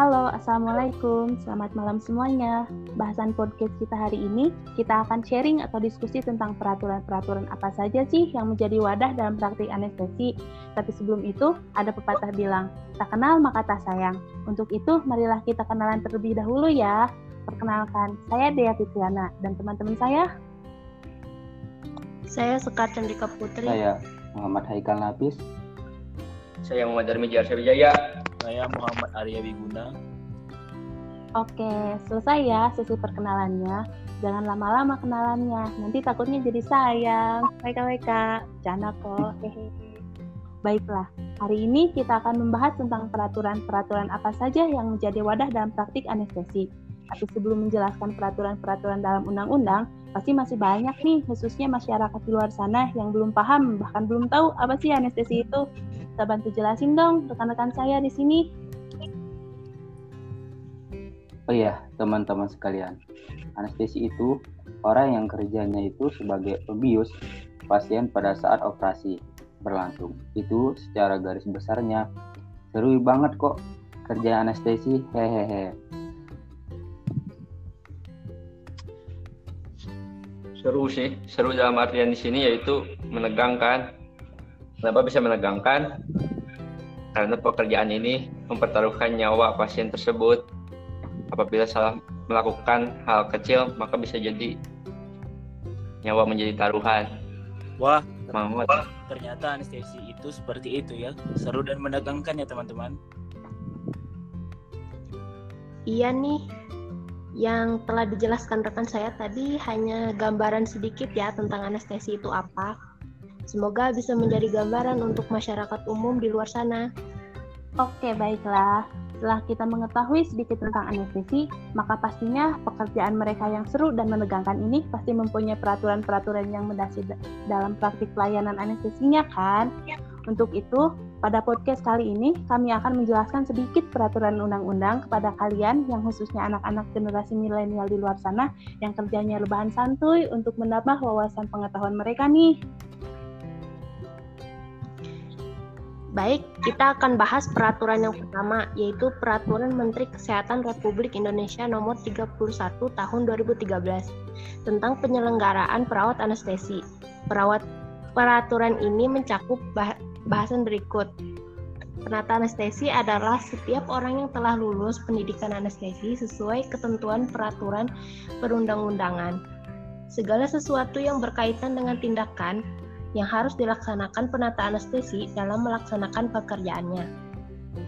Halo, Assalamualaikum. Selamat malam semuanya. Bahasan podcast kita hari ini, kita akan sharing atau diskusi tentang peraturan-peraturan apa saja sih yang menjadi wadah dalam praktik anestesi. Tapi sebelum itu, ada pepatah bilang, tak kenal maka tak sayang. Untuk itu, marilah kita kenalan terlebih dahulu ya. Perkenalkan, saya Dea Titiana dan teman-teman saya. Saya Sekar Candika Putri. Saya Muhammad Haikal Lapis. Saya Muhammad Hermijar Sabi Jaya. Saya Muhammad Arya Wiguna. Oke, selesai ya sesi perkenalannya. Jangan lama-lama kenalannya, nanti takutnya jadi sayang. Baik-baik, jana kok. Baiklah, hari ini kita akan membahas tentang peraturan-peraturan apa saja yang menjadi wadah dalam praktik anestesi. Tapi sebelum menjelaskan peraturan-peraturan dalam undang-undang, pasti masih banyak nih, khususnya masyarakat di luar sana yang belum paham, bahkan belum tahu apa sih anestesi itu. Kita bantu jelasin dong rekan-rekan saya di sini. Oh iya, teman-teman sekalian. Anestesi itu orang yang kerjanya itu sebagai pembius pasien pada saat operasi berlangsung. Itu secara garis besarnya. Seru banget kok kerja anestesi. Hehehe. Seru sih. Seru dalam artian di sini yaitu menegangkan. Kenapa bisa menegangkan? Karena pekerjaan ini mempertaruhkan nyawa pasien tersebut. Apabila salah melakukan hal kecil, maka bisa jadi nyawa menjadi taruhan. Wah, ternyata anestesi itu seperti itu ya. Seru dan menegangkan ya teman-teman. Iya nih, yang telah dijelaskan rekan saya tadi hanya gambaran sedikit ya tentang anestesi itu apa. Semoga bisa menjadi gambaran untuk masyarakat umum di luar sana. Oke, baiklah. Setelah kita mengetahui sedikit tentang anestesi, maka pastinya pekerjaan mereka yang seru dan menegangkan ini pasti mempunyai peraturan-peraturan yang mendasari dalam praktik pelayanan anestesinya kan? Untuk itu, pada podcast kali ini kami akan menjelaskan sedikit peraturan undang-undang kepada kalian yang khususnya anak-anak generasi milenial di luar sana yang kerjanya rebahan santuy untuk menambah wawasan pengetahuan mereka nih. Baik, kita akan bahas peraturan yang pertama, yaitu Peraturan Menteri Kesehatan Republik Indonesia No. 31 tahun 2013 tentang penyelenggaraan perawat anestesi. Peraturan ini mencakup bahasan berikut. Penata anestesi adalah setiap orang yang telah lulus pendidikan anestesi sesuai ketentuan peraturan perundang-undangan. Segala sesuatu yang berkaitan dengan tindakan yang harus dilaksanakan penata anestesi dalam melaksanakan pekerjaannya.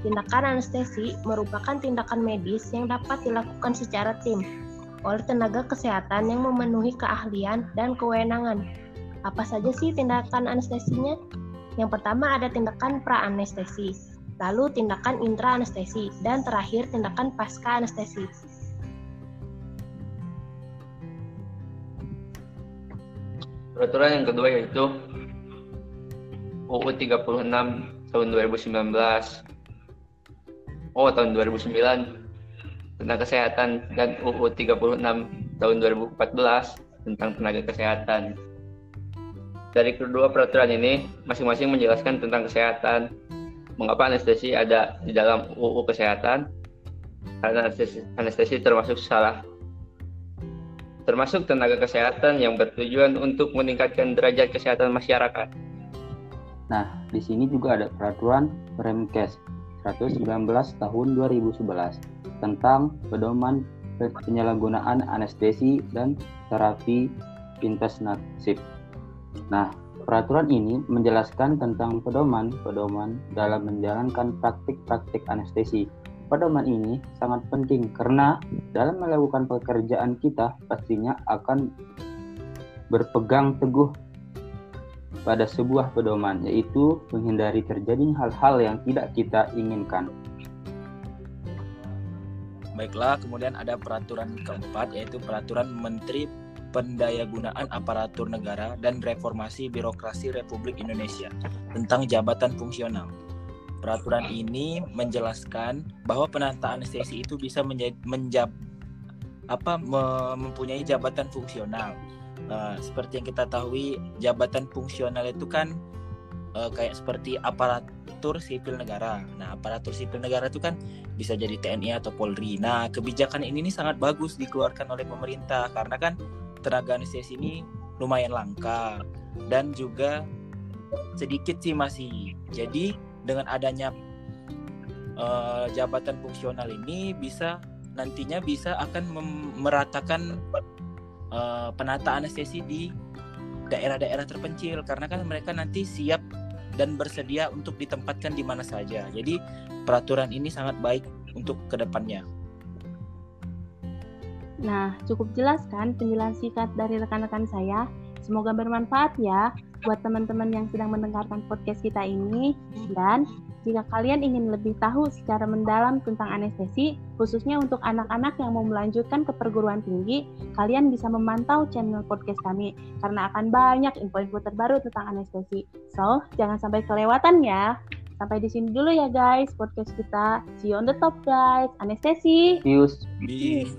Tindakan anestesi merupakan tindakan medis yang dapat dilakukan secara tim oleh tenaga kesehatan yang memenuhi keahlian dan kewenangan. Apa saja sih tindakan anestesinya? Yang pertama ada tindakan pra-anestesi, lalu tindakan intra-anestesi, dan terakhir tindakan pasca-anestesi. Peraturan yang kedua yaitu UU-36 tahun 2019. Oh, tahun 2009 tentang kesehatan dan UU-36 tahun 2014 tentang tenaga kesehatan. Dari kedua peraturan ini, masing-masing menjelaskan tentang kesehatan. Mengapa anestesi ada di dalam UU Kesehatan? Karena anestesi termasuk tenaga kesehatan yang bertujuan untuk meningkatkan derajat kesehatan masyarakat. Nah, di sini juga ada peraturan Permenkes 119 tahun 2011 tentang pedoman penyalahgunaan anestesi dan terapi intensif. Nah, peraturan ini menjelaskan tentang pedoman dalam menjalankan praktik-praktik anestesi. Pedoman ini sangat penting karena dalam melakukan pekerjaan kita pastinya akan berpegang teguh pada sebuah pedoman, yaitu menghindari terjadinya hal-hal yang tidak kita inginkan. Baiklah, kemudian ada peraturan keempat, yaitu Peraturan Menteri Pendayagunaan Aparatur Negara dan Reformasi Birokrasi Republik Indonesia tentang jabatan fungsional. Peraturan ini menjelaskan bahwa penata anestesi itu bisa mempunyai jabatan fungsional. Seperti yang kita tahu, jabatan fungsional itu kan kayak seperti aparat aparatur sipil negara. Nah, aparatur sipil negara itu kan bisa jadi TNI atau Polri. Nah, kebijakan ini nih sangat bagus dikeluarkan oleh pemerintah karena kan tenaga anestesi ini lumayan langka dan juga sedikit sih masih. Jadi dengan adanya jabatan fungsional ini bisa nantinya bisa akan meratakan penataan anestesi di daerah-daerah terpencil karena kan mereka nanti siap dan bersedia untuk ditempatkan di mana saja. Jadi peraturan ini sangat baik untuk kedepannya. Nah, cukup jelas kan penjelasan singkat dari rekan-rekan saya. Semoga bermanfaat ya buat teman-teman yang sedang mendengarkan podcast kita ini. Dan jika kalian ingin lebih tahu secara mendalam tentang anestesi, khususnya untuk anak-anak yang mau melanjutkan ke perguruan tinggi, kalian bisa memantau channel podcast kami karena akan banyak info-info terbaru tentang anestesi. So, jangan sampai kelewatan ya. Sampai di sini dulu ya guys podcast kita. See you on the top guys. Anestesi. Bius.